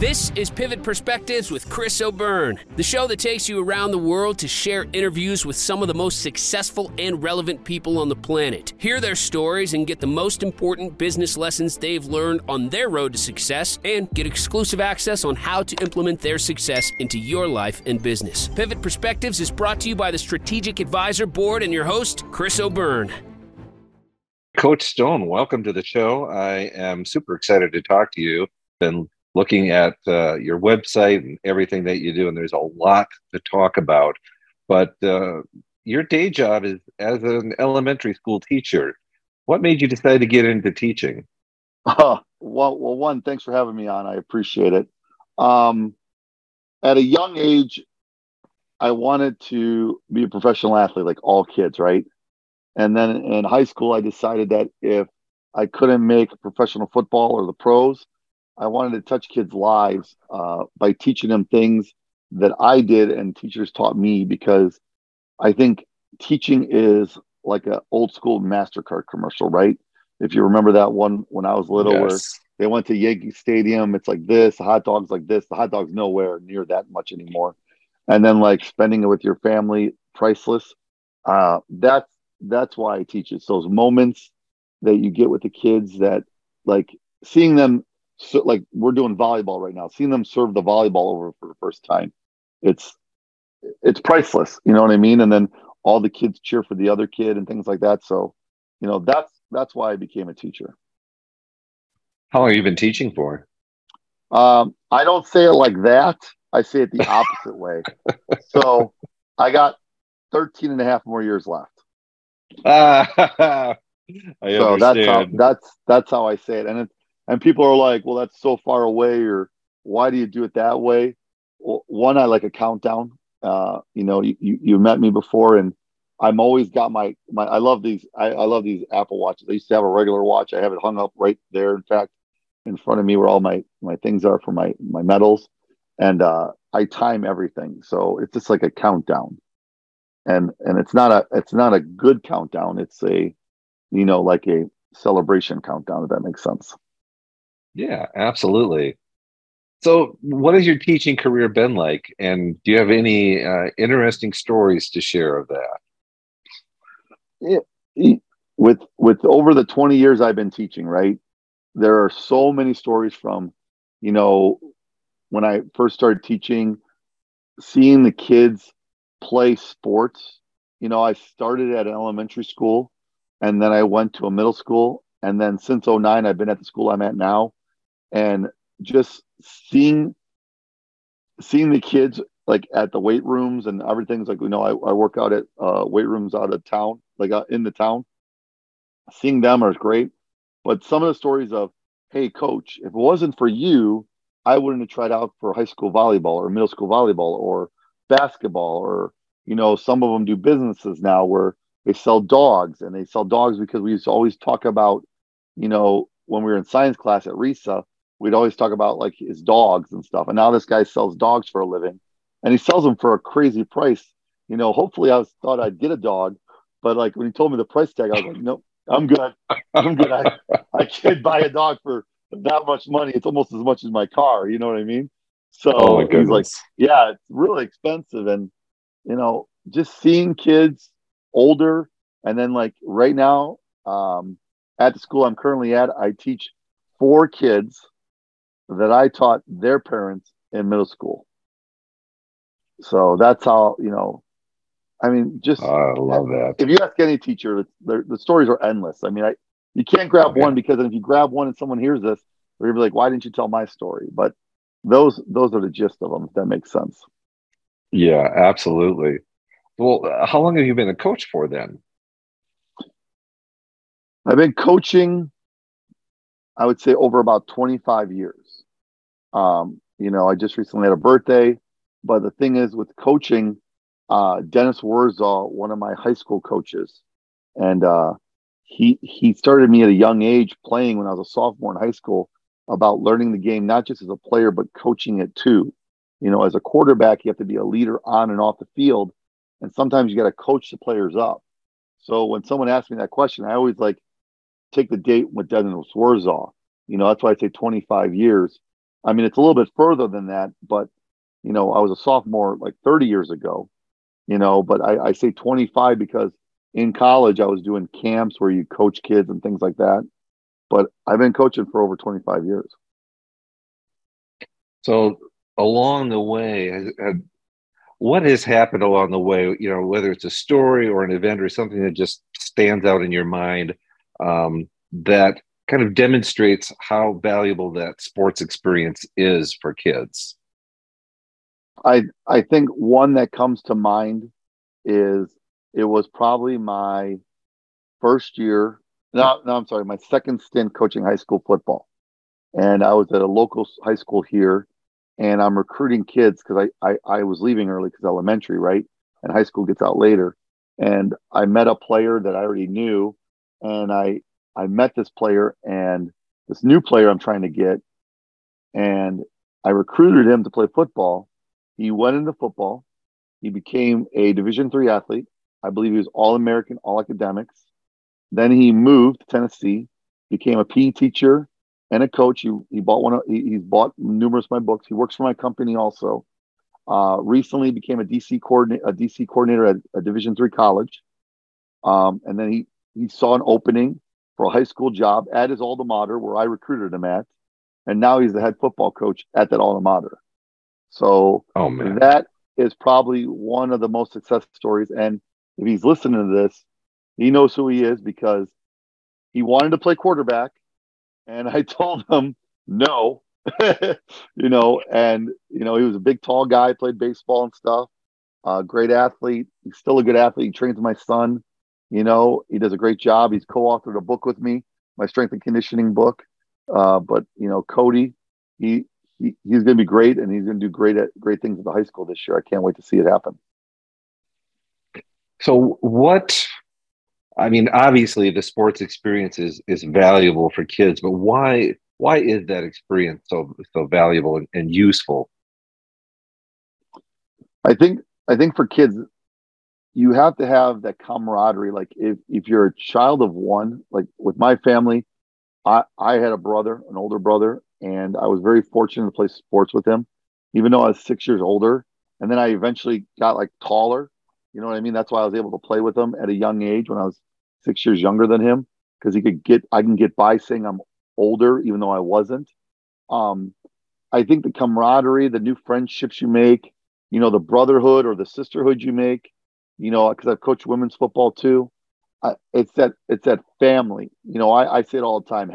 This is Pivot Perspectives with Chris O'Byrne, the show that takes you around the world to share interviews with some of the most successful and relevant people on the planet. Hear their stories and get the most important business lessons they've learned on their road to success, and get exclusive access on how to implement their success into your life and business. Pivot Perspectives is brought to you by the Strategic Advisor Board and your host, Chris O'Byrne. Coach Stone, welcome to the show. I am super excited to talk to you. Been looking at your website and everything that you do, and there's a lot to talk about. But your day job is as an elementary school teacher. What made you decide to get into teaching? Well, one, thanks for having me on. I appreciate it. At a young age, I wanted to be a professional athlete, like all kids, right? And then in high school, I decided that if I couldn't make professional football or the pros, I wanted to touch kids' lives by teaching them things that I did and teachers taught me, because I think teaching is like an old school MasterCard commercial, right? If you remember that one when I was little, yes, where they went to Yankee Stadium, it's like this, the hot dog's like this. The hot dog's nowhere near that much anymore. And then like spending it with your family, priceless. That's why I teach. It's those moments that you get with the kids, that like seeing them, so like we're doing volleyball right now, seeing them serve the volleyball over for the first time, it's priceless, you know what I mean? And then all the kids cheer for the other kid and things like that. So, you know, that's why I became a teacher. How long have you been teaching for? I don't say it like that. I say it the opposite way. So I got 13 and a half more years left. I understand. That's how I say it. And people are like, well, that's so far away, or why do you do it that way? Well, one, I like a countdown. You met me before, and I'm always got my I love these Apple watches. I used to have a regular watch. I have it hung up right there, in fact, in front of me where all my things are for my medals. And I time everything. So it's just like a countdown. And it's not a good countdown. It's a, you know, like a celebration countdown, if that makes sense. Yeah, absolutely. So what has your teaching career been like? And do you have any interesting stories to share of that? With over the 20 years I've been teaching, right? There are so many stories from, you know, when I first started teaching, seeing the kids play sports. You know, I started at an elementary school, and then I went to a middle school. And then since 2009, I've been at the school I'm at now. And just seeing the kids like at the weight rooms and everything's like, you know, I work out at weight rooms out of town, like in the town. Seeing them is great. But some of the stories of, hey, coach, if it wasn't for you, I wouldn't have tried out for high school volleyball or middle school volleyball or basketball, or, you know, some of them do businesses now where they sell dogs because we used to always talk about, you know, when we were in science class at RISA, we'd always talk about like his dogs and stuff. And now this guy sells dogs for a living, and he sells them for a crazy price. You know, hopefully thought I'd get a dog, but like when he told me the price tag, I was like, nope, I'm good. I can't buy a dog for that much money. It's almost as much as my car. You know what I mean? So he's like, yeah, it's really expensive. And, you know, just seeing kids older. And then like right now, at the school I'm currently at, I teach 4 kids that I taught their parents in middle school. So that's how, you know, I mean, just, I love that. If you ask any teacher, the stories are endless. I mean, you can't grab one, because if you grab one and someone hears this, they're going to be like, why didn't you tell my story? But those are the gist of them, if that makes sense. Yeah, absolutely. Well, how long have you been a coach for then? I've been coaching, I would say, over about 25 years. You know, I just recently had a birthday. But the thing is with coaching, Dennis Wurzow, one of my high school coaches, and he started me at a young age playing when I was a sophomore in high school, about learning the game, not just as a player, but coaching it too. You know, as a quarterback, you have to be a leader on and off the field. And sometimes you got to coach the players up. So when someone asks me that question, I always like take the date with Dennis Wurzow. You know, that's why I say 25 years. I mean, it's a little bit further than that, but, you know, I was a sophomore like 30 years ago, you know, but I say 25 because in college I was doing camps where you coach kids and things like that. But I've been coaching for over 25 years. So along the way, what has happened along the way, you know, whether it's a story or an event or something that just stands out in your mind that kind of demonstrates how valuable that sports experience is for kids? I think one that comes to mind is it was probably my first year. No, I'm sorry, my second stint coaching high school football. And I was at a local high school here, and I'm recruiting kids because I was leaving early because elementary, right? And high school gets out later. And I met a player that I already knew, and I met this player and this new player I'm trying to get, and I recruited him to play football. He went into football. He became a Division III athlete. I believe he was All-American, all academics. Then he moved to Tennessee, became a PE teacher and a coach. He's bought numerous of my books. He works for my company also. Recently became a DC coordinator at a Division III college. And then he saw an opening for a high school job at his alma mater where I recruited him at. And now he's the head football coach at that alma mater. So that is probably one of the most success stories. And if he's listening to this, he knows who he is because he wanted to play quarterback. And I told him no, you know, and, you know, he was a big, tall guy, played baseball and stuff. Great athlete. He's still a good athlete. He trains my son. You know, he does a great job. He's co-authored a book with me, my strength and conditioning book. But, you know, Cody, he's going to be great, and he's going to do great things at the high school this year. I can't wait to see it happen. So what... I mean, obviously, the sports experience is valuable for kids, but why is that experience so valuable and useful? I think for kids, you have to have that camaraderie. Like if you're a child of one, like with my family, I had a brother, an older brother, and I was very fortunate to play sports with him, even though I was 6 years older. And then I eventually got like taller. You know what I mean? That's why I was able to play with him at a young age when I was 6 years younger than him, because I can get by saying I'm older, even though I wasn't. I think the camaraderie, the new friendships you make, you know, the brotherhood or the sisterhood you make, you know, because I've coached women's football too. It's that family. You know, I say it all the time,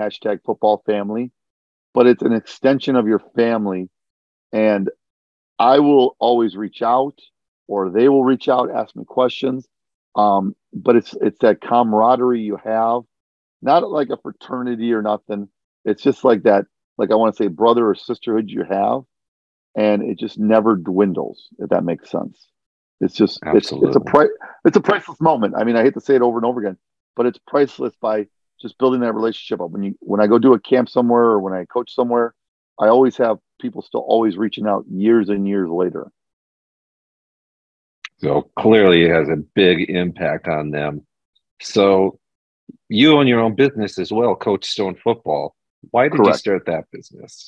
#football family, but it's an extension of your family. And I will always reach out, or they will reach out, ask me questions. But it's that camaraderie you have, not like a fraternity or nothing. It's just like that, like I want to say brother or sisterhood you have, and it just never dwindles, if that makes sense. It's just, it's a priceless moment. I mean, I hate to say it over and over again, but it's priceless by just building that relationship up. When I go do a camp somewhere or when I coach somewhere, I always have people still always reaching out years and years later. So clearly it has a big impact on them. So you own your own business as well, Coach Stone Football. Why did Correct. You start that business?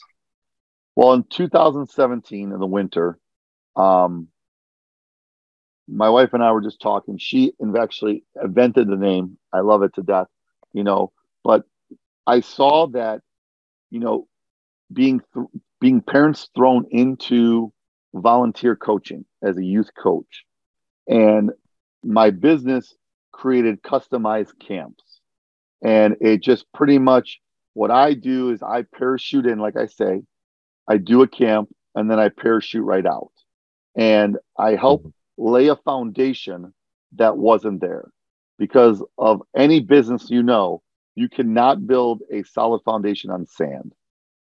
Well, in 2017, in the winter, my wife and I were just talking. She actually invented the name. I love it to death, you know. But I saw that, you know, being parents thrown into volunteer coaching as a youth coach. And my business created customized camps. And it just pretty much what I do is I parachute in, like I say, I do a camp and then I parachute right out. And I help lay a foundation that wasn't there. Because of any business, you know, you cannot build a solid foundation on sand.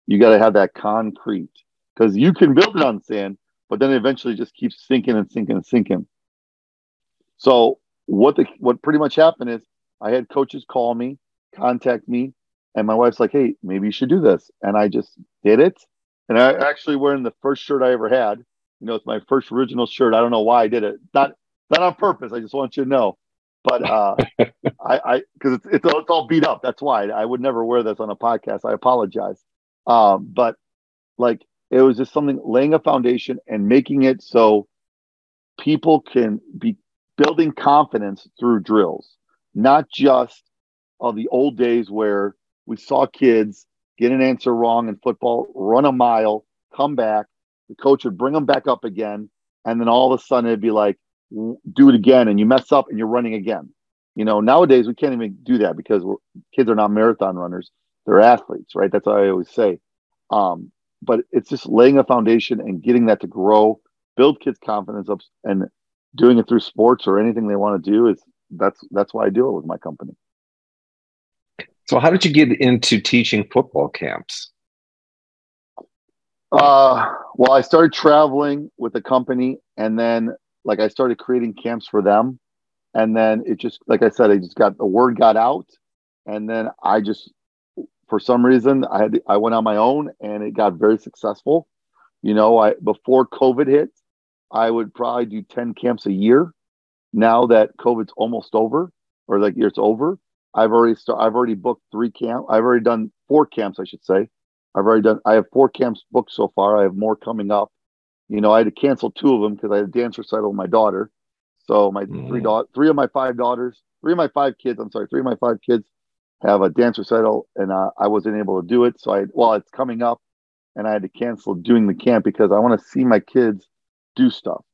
You got to have that concrete, because you can build it on sand, but then it eventually just keeps sinking and sinking and sinking. So what pretty much happened is I had coaches call me, contact me, and my wife's like, hey, maybe you should do this. And I just did it. And I actually wearing the first shirt I ever had. You know, it's my first original shirt. I don't know why I did it. Not on purpose. I just want you to know. But because it's all beat up. That's why I would never wear this on a podcast. I apologize. But Like, it was just something, laying a foundation and making it so people can be building confidence through drills, not just of the old days where we saw kids get an answer wrong in football, run a mile, come back, the coach would bring them back up again, and then all of a sudden it'd be like, do it again, and you mess up and you're running again. You know, nowadays we can't even do that because kids are not marathon runners. They're athletes, right? That's what I always say. But it's just laying a foundation and getting that to grow, build kids' confidence up, and doing it through sports or anything they want to do. That's why I do it with my company. So how did you get into teaching football camps? Well, I started traveling with the company, and then I started creating camps for them. And then it just, like I said, I just got, the word got out. And then I just, for some reason, I went on my own, and it got very successful. You know, before COVID hit, I would probably do 10 camps a year. Now that COVID's almost over, or it's over, I've already booked 3 camps. I've already done 4 camps, I should say. I have 4 camps booked so far. I have more coming up. You know, I had to cancel 2 of them because I had a dance recital with my daughter. So my three of my 5 kids have a dance recital, and I wasn't able to do it. So it's coming up, and I had to cancel doing the camp because I want to see my kids do stuff.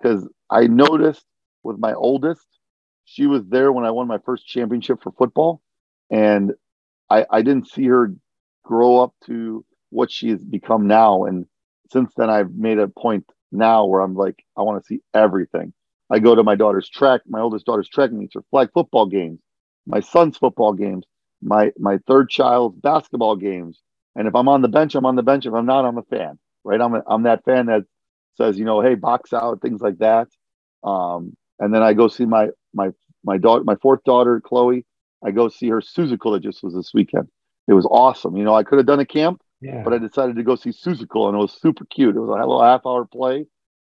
Because I noticed with my oldest, she was there when I won my first championship for football, and I didn't see her grow up to what she has become now. And since then, I've made a point now where I'm like, I want to see everything. I go to my oldest daughter's track meets, or flag football games, my son's football games, my third child's basketball games. And if I'm on the bench, I'm on the bench. If I'm not, I'm a fan, right? I'm that fan that says, you know, hey, box out, things like that. And then I go see my daughter, my fourth daughter, Chloe. I go see her Suzuko that just was this weekend. It was awesome. You know, I could have done a camp, but I decided to go see Suzuko, and it was super cute. It was a little half-hour play,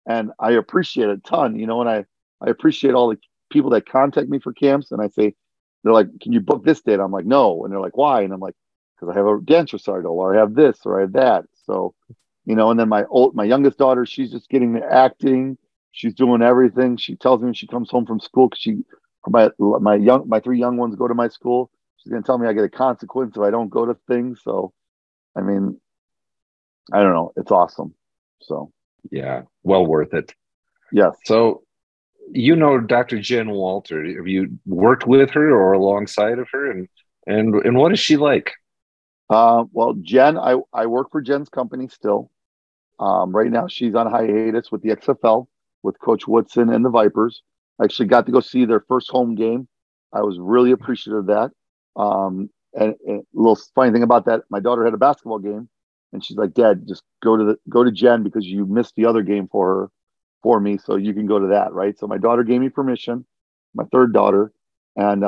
and I appreciate it a ton. You know, and I appreciate all the people that contact me for camps, and I say, they're like, can you book this date? I'm like, no. And they're like, why? And I'm like, because I have a dance recital, or I have this, or I have that. So, you know, and then my youngest daughter, she's just getting the acting. She's doing everything. She tells me when she comes home from school, because my 3 young ones go to my school. She's going to tell me I get a consequence if I don't go to things. So, I mean, I don't know. It's awesome. So. Yeah. Well worth it. Yes. So, you know, Dr. Jen Walter, have you worked with her or alongside of her? And what is she like? Well, Jen, I work for Jen's company still. Right now she's on hiatus with the XFL with Coach Woodson and the Vipers. I actually got to go see their first home game. I was really appreciative of that. And a little funny thing about that, my daughter had a basketball game, and she's like, Dad, just go to Jen, because you missed the other game for me, so you can go to that, right? So my daughter gave me permission, my third daughter, and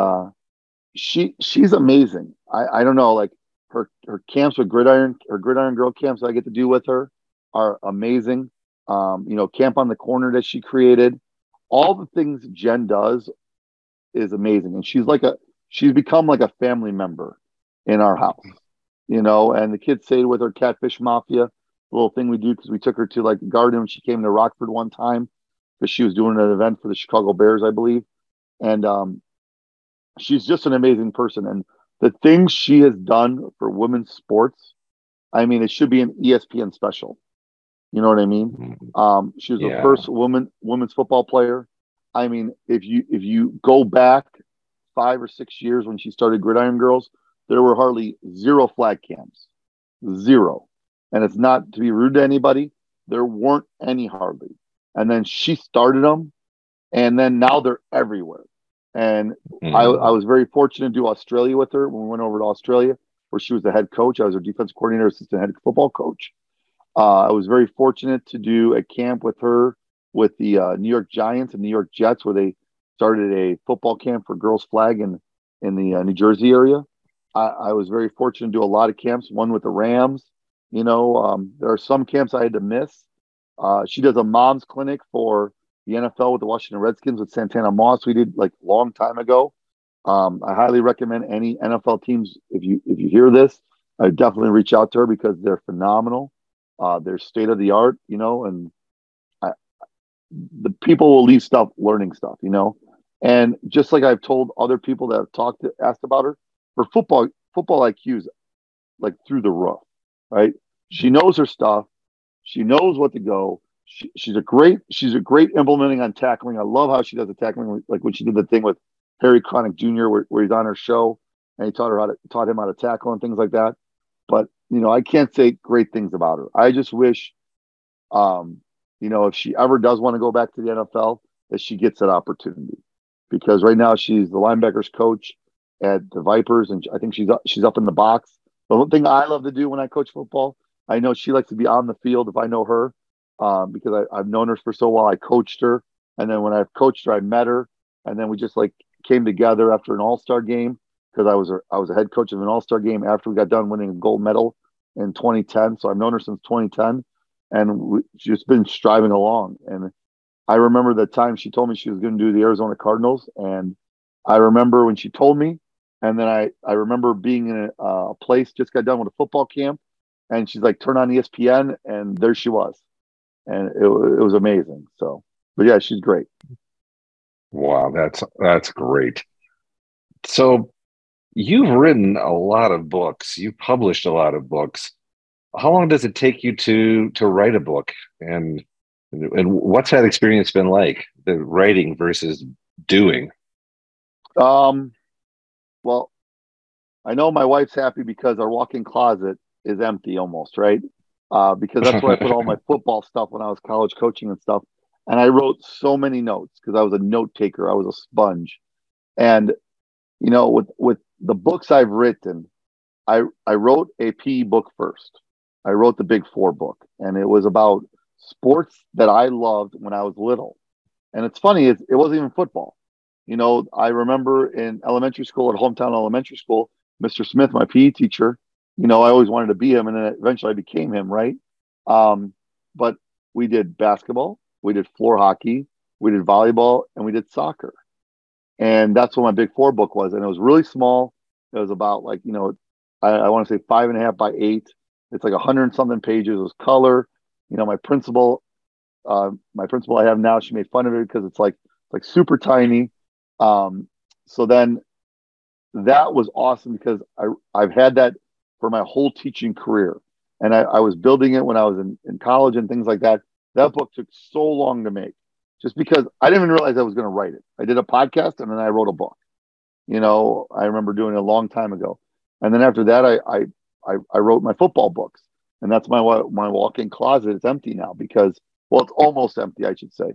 she's amazing. I don't know, her camps with Gridiron Girl camps that I get to do with her are amazing. You know, Camp on the Corner that she created, all the things Jen does is amazing, and she's become like a family member in our house, you know. And the kids stayed with her, Catfish Mafia. Little thing we do, because we took her to the garden when she came to Rockford one time, because she was doing an event for the Chicago Bears, I believe. And she's just an amazing person. And the things she has done for women's sports, I mean, it should be an ESPN special. You know what I mean? She was the first women's football player. I mean, if you go back 5 or 6 years when she started Gridiron Girls, there were hardly 0 flag camps. 0. And it's not to be rude to anybody. There weren't any hardly. And then she started them. And then now they're everywhere. And I was very fortunate to do Australia with her when we went over to Australia, where she was the head coach. I was her defense coordinator, assistant head football coach. I was very fortunate to do a camp with her with the New York Giants and New York Jets, where they started a football camp for girls flag in the New Jersey area. I was very fortunate to do a lot of camps, one with the Rams. You know, there are some camps I had to miss. She does a mom's clinic for the NFL with the Washington Redskins with Santana Moss. We did long time ago. I highly recommend any NFL teams. If you hear this, I definitely reach out to her, because they're phenomenal. They're state of the art, you know, and the people will leave stuff, learning stuff, you know. And just like I've told other people that have talked to, asked about her, her football IQ is like through the roof, right? She knows her stuff. She knows what to go. She's a great implementing on tackling. I love how she does the tackling, like when she did the thing with Harry Kronik Jr., where he's on her show and he taught him how to tackle and things like that. But, you know, I can't say great things about her. I just wish, you know, if she ever does want to go back to the NFL, that she gets that opportunity, because right now she's the linebackers coach at the Vipers, and I think she's up in the box. The one thing I love to do when I coach football, I know she likes to be on the field. If I know her, because I've known her for so long, I coached her, and then when I've coached her, I met her, and then we just like came together after an all-star game, because I was a head coach of an all-star game after we got done winning a gold medal in 2010. So I've known her since 2010, and she's been striving along. And I remember the time she told me she was going to do the Arizona Cardinals, and I remember when she told me, and then I remember being in a place, just got done with a football camp, and she's like, turn on ESPN, and there she was. And it was amazing. So, but yeah, she's great. Wow, that's great. So you've written a lot of books. You've published a lot of books. How long does it take you to write a book? And what's that experience been like, the writing versus doing? Well, I know my wife's happy because our walk-in closet is empty almost, right? Because that's where I put all my football stuff when I was college coaching and stuff. And I wrote so many notes because I was a note taker. I was a sponge. And, you know, with the books I've written, I wrote a PE book first. I wrote the Big Four book, and it was about sports that I loved when I was little. And it's funny, it wasn't even football. You know, I remember in elementary school, at hometown elementary school, Mr. Smith, my PE teacher, you know, I always wanted to be him, and then eventually I became him, right? But we did basketball, we did floor hockey, we did volleyball, and we did soccer. And that's what my Big Four book was. And it was really small. It was about, like, you know, I want to say 5.5 by 8. It's like 100-something pages. It was color. You know, my principal I have now, she made fun of it because it's like super tiny. So then that was awesome because I've had that for my whole teaching career. And I was building it when I was in college and things like that. That book took so long to make just because I didn't even realize I was going to write it. I did a podcast and then I wrote a book. You know, I remember doing it a long time ago. And then after that, I wrote my football books. And that's my walk-in closet. It's empty now because, well, it's almost empty, I should say,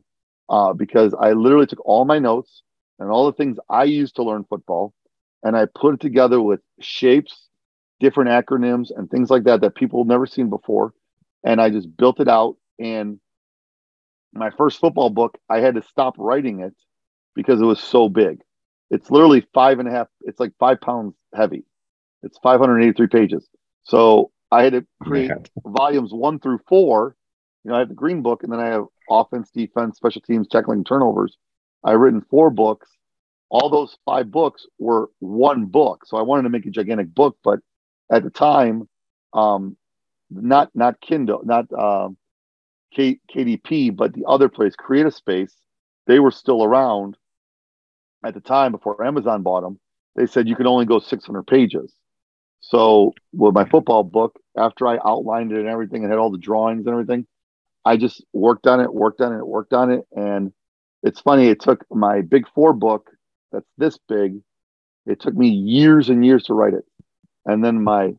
because I literally took all my notes and all the things I used to learn football, and I put it together with shapes, different acronyms, and things like that people have never seen before. And I just built it out. And my first football book, I had to stop writing it because it was so big. It's literally 5.5. It's like 5 pounds heavy. It's 583 pages. So I had to create volumes 1 through 4. You know, I have the green book, and then I have offense, defense, special teams, tackling, turnovers. I've written 4 books. All those 5 books were one book. So I wanted to make a gigantic book, but at the time, not Kindle, not KDP, but the other place, CreateSpace, they were still around at the time before Amazon bought them. They said you could only go 600 pages. So with my football book, after I outlined it and everything and had all the drawings and everything, I just worked on it. And it's funny, it took my Big Four book that's this big, it took me years and years to write it. And then my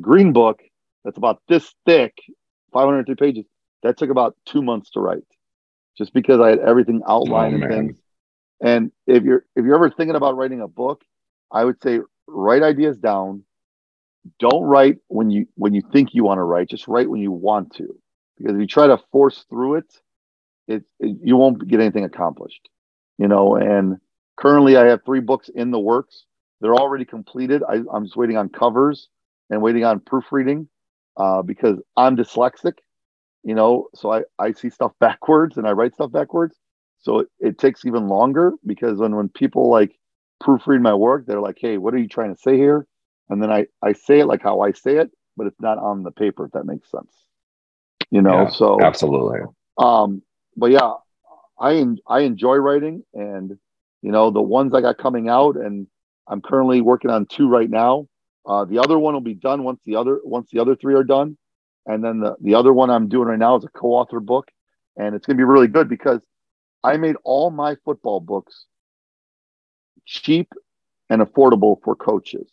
green book that's about this thick, 503 pages, that took about 2 months to write just because I had everything outlined and things. And if you're ever thinking about writing a book, I would say write ideas down. Don't write when you think you want to write. Just write when you want to, because if you try to force through it, you won't get anything accomplished, you know. And currently, I have 3 books in the works. They're already completed. I'm just waiting on covers and waiting on proofreading because I'm dyslexic, you know. So I see stuff backwards and I write stuff backwards. So it takes even longer because when people like proofread my work, they're like, hey, what are you trying to say here? And then I say it like how I say it, but it's not on the paper, if that makes sense. You know, yeah, so absolutely. But yeah, I enjoy writing, and you know, the ones I got coming out, and I'm currently working on 2 right now. The other one will be done once the other 3 are done. And then the other one I'm doing right now is a co-author book, and it's going to be really good because I made all my football books cheap and affordable for coaches,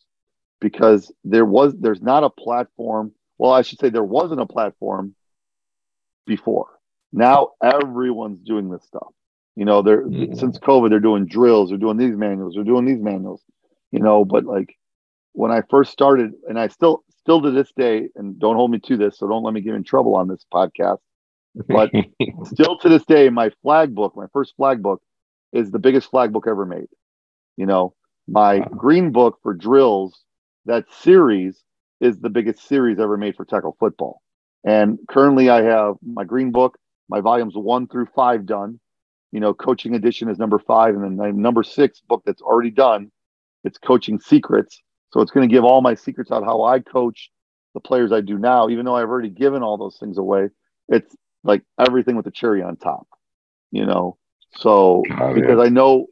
because there's not a platform. Well, I should say there wasn't a platform before. Now everyone's doing this stuff. You know, since COVID, they're doing drills, they're doing these manuals, you know, but like when I first started, and I still to this day, and don't hold me to this, so don't let me get in trouble on this podcast, but still to this day, my first flag book is the biggest flag book ever made. You know, my green book for drills, that series is the biggest series ever made for tackle football. And currently I have my green book, my volumes 1 through 5 done. You know, coaching edition is number 5, and then my number 6 book that's already done, it's Coaching Secrets. So it's going to give all my secrets on how I coach the players I do now, even though I've already given all those things away. It's like everything with the cherry on top, you know? So because I know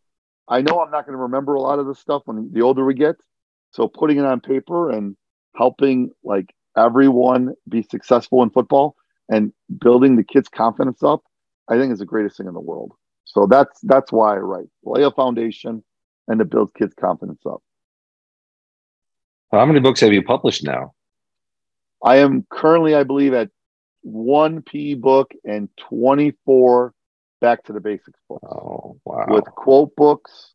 I'm not going to remember a lot of this stuff when the older we get. So putting it on paper and helping like everyone be successful in football and building the kids' confidence up, I think is the greatest thing in the world. So that's why I write. Lay a foundation and to build kids' confidence up. Well, how many books have you published now? I am currently, I believe, at 1 PE book and 24 Back to the Basics books. Oh, wow. With quote books,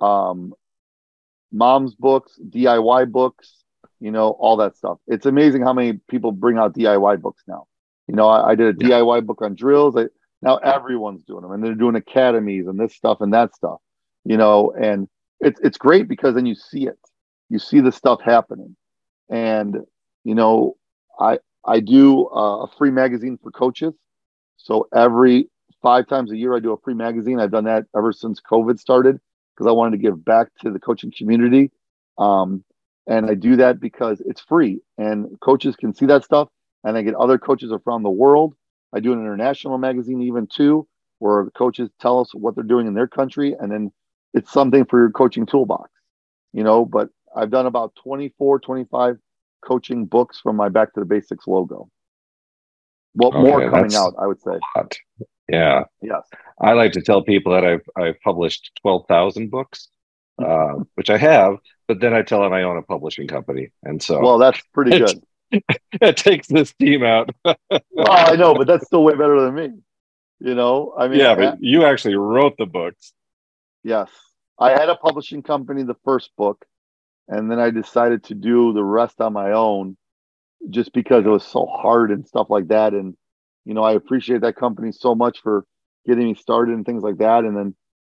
mom's books, DIY books, you know, all that stuff. It's amazing how many people bring out DIY books now. You know, I did a DIY book on drills. Now everyone's doing them, and they're doing academies and this stuff and that stuff, you know, and it's great because then you see it. You see the stuff happening. And, you know, I do a free magazine for coaches. So every 5 times a year, I do a free magazine. I've done that ever since COVID started because I wanted to give back to the coaching community. And I do that because it's free and coaches can see that stuff. And I get other coaches around the world. I do an international magazine even too, where coaches tell us what they're doing in their country. And then it's something for your coaching toolbox, you know, but I've done about 24, 25 coaching books from my Back to the Basics logo. Well, more coming out, I would say. Yeah. Yes. I like to tell people that I've published 12,000 books, which I have, but then I tell them I own a publishing company. And so, well, that's pretty good. It takes this team out. Well, I know, but that's still way better than me. You know, I mean, yeah, but you actually wrote the books. Yes. I had a publishing company, the first book. And then I decided to do the rest on my own just because it was so hard and stuff like that. And, you know, I appreciate that company so much for getting me started and things like that. And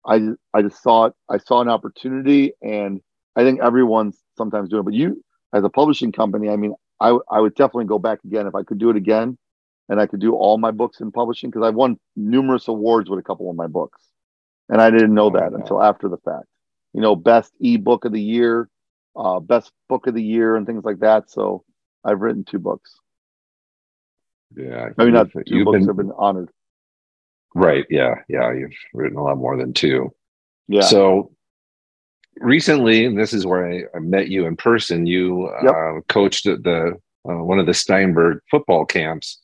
then I just saw it. I saw an opportunity, and I think everyone's sometimes doing it. But you, as a publishing company, I mean, I would definitely go back again if I could do it again and I could do all my books in publishing, because I've won numerous awards with a couple of my books. And I didn't know that until after the fact. You know, best ebook of the year. Best book of the year and things like that. So I've written 2 books. Yeah. Maybe not 2 books have been honored. Right. Yeah. Yeah. You've written a lot more than 2. Yeah. So recently, and this is where I met you in person, you coached at one of the Steinberg football camps.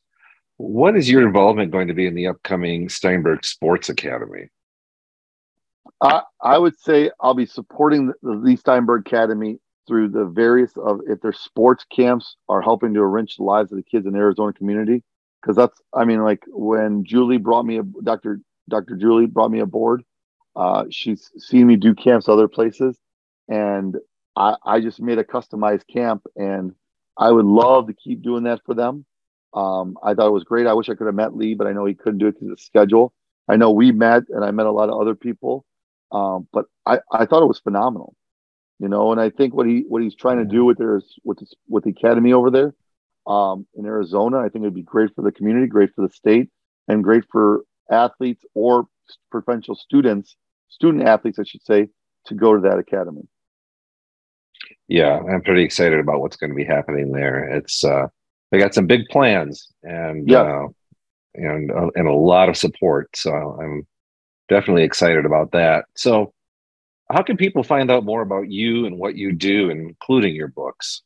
What is your involvement going to be in the upcoming Steinberg Sports Academy? I would say I'll be supporting the Lee Steinberg Academy through the various of if their sports camps are helping to enrich the lives of the kids in the Arizona community. Because that's, I mean, like when Julie brought me, Dr. Julie brought me aboard, she's seen me do camps other places. And I just made a customized camp, and I would love to keep doing that for them. I thought it was great. I wish I could have met Lee, but I know he couldn't do it because of schedule. I know we met, and I met a lot of other people. But I thought it was phenomenal, you know, and I think what he's trying to do with the academy over there in Arizona, I think it'd be great for the community, great for the state, and great for athletes or potential student athletes, I should say, to go to that academy. yeah, I'm pretty excited about what's going to be happening there. It's they got some big plans, and and a lot of support. So I'm definitely excited about that. So how can people find out more about you and what you do, including your books?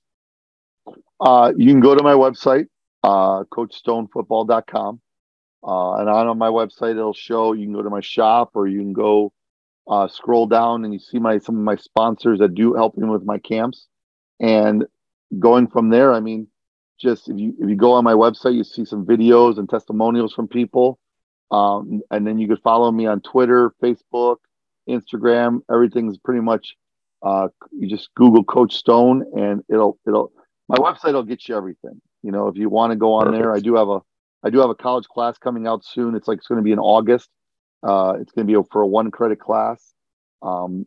You can go to my website, CoachStoneFootball.com. And on my website, it'll show, you can go to my shop, or you can go scroll down and you see some of my sponsors that do help me with my camps. And going from there, I mean, just if you go on my website, you see some videos and testimonials from people. And then you could follow me on Twitter, Facebook, Instagram. Everything's pretty much you just Google Coach Stone, and my website will get you everything. You know, if you want to go on there, I do have a college class coming out soon. It's going to be in August. It's going to be for a 1-credit class, and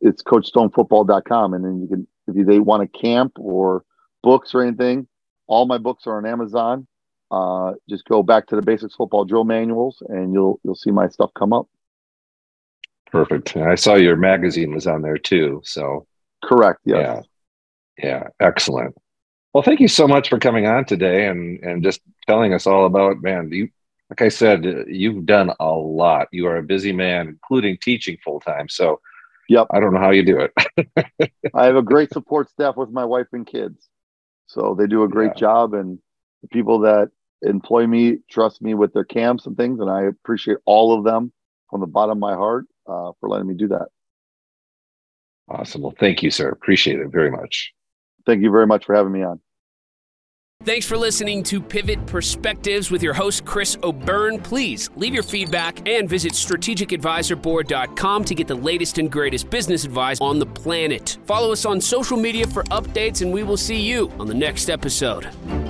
it's CoachStoneFootball.com. And then you can, if they want a camp or books or anything, all my books are on Amazon. Just go Back to the Basics Football Drill Manuals, and you'll see my stuff come up. Perfect. And I saw your magazine was on there too. So correct. Yes. Yeah. Excellent. Well, thank you so much for coming on today and just telling us all about, man, like I said, you've done a lot. You are a busy man, including teaching full-time. So yep. I don't know how you do it. I have a great support staff with my wife and kids. So they do a great job, and the people that employ me trust me with their camps and things, and I appreciate all of them from the bottom of my heart for letting me do that. Awesome. Well, thank you, sir. Appreciate it very much. Thank you very much for having me on. Thanks for listening to Pivot Perspectives with your host, Chris O'Byrne. Please leave your feedback and visit strategicadvisorboard.com to get the latest and greatest business advice on the planet. Follow us on social media for updates, and we will see you on the next episode.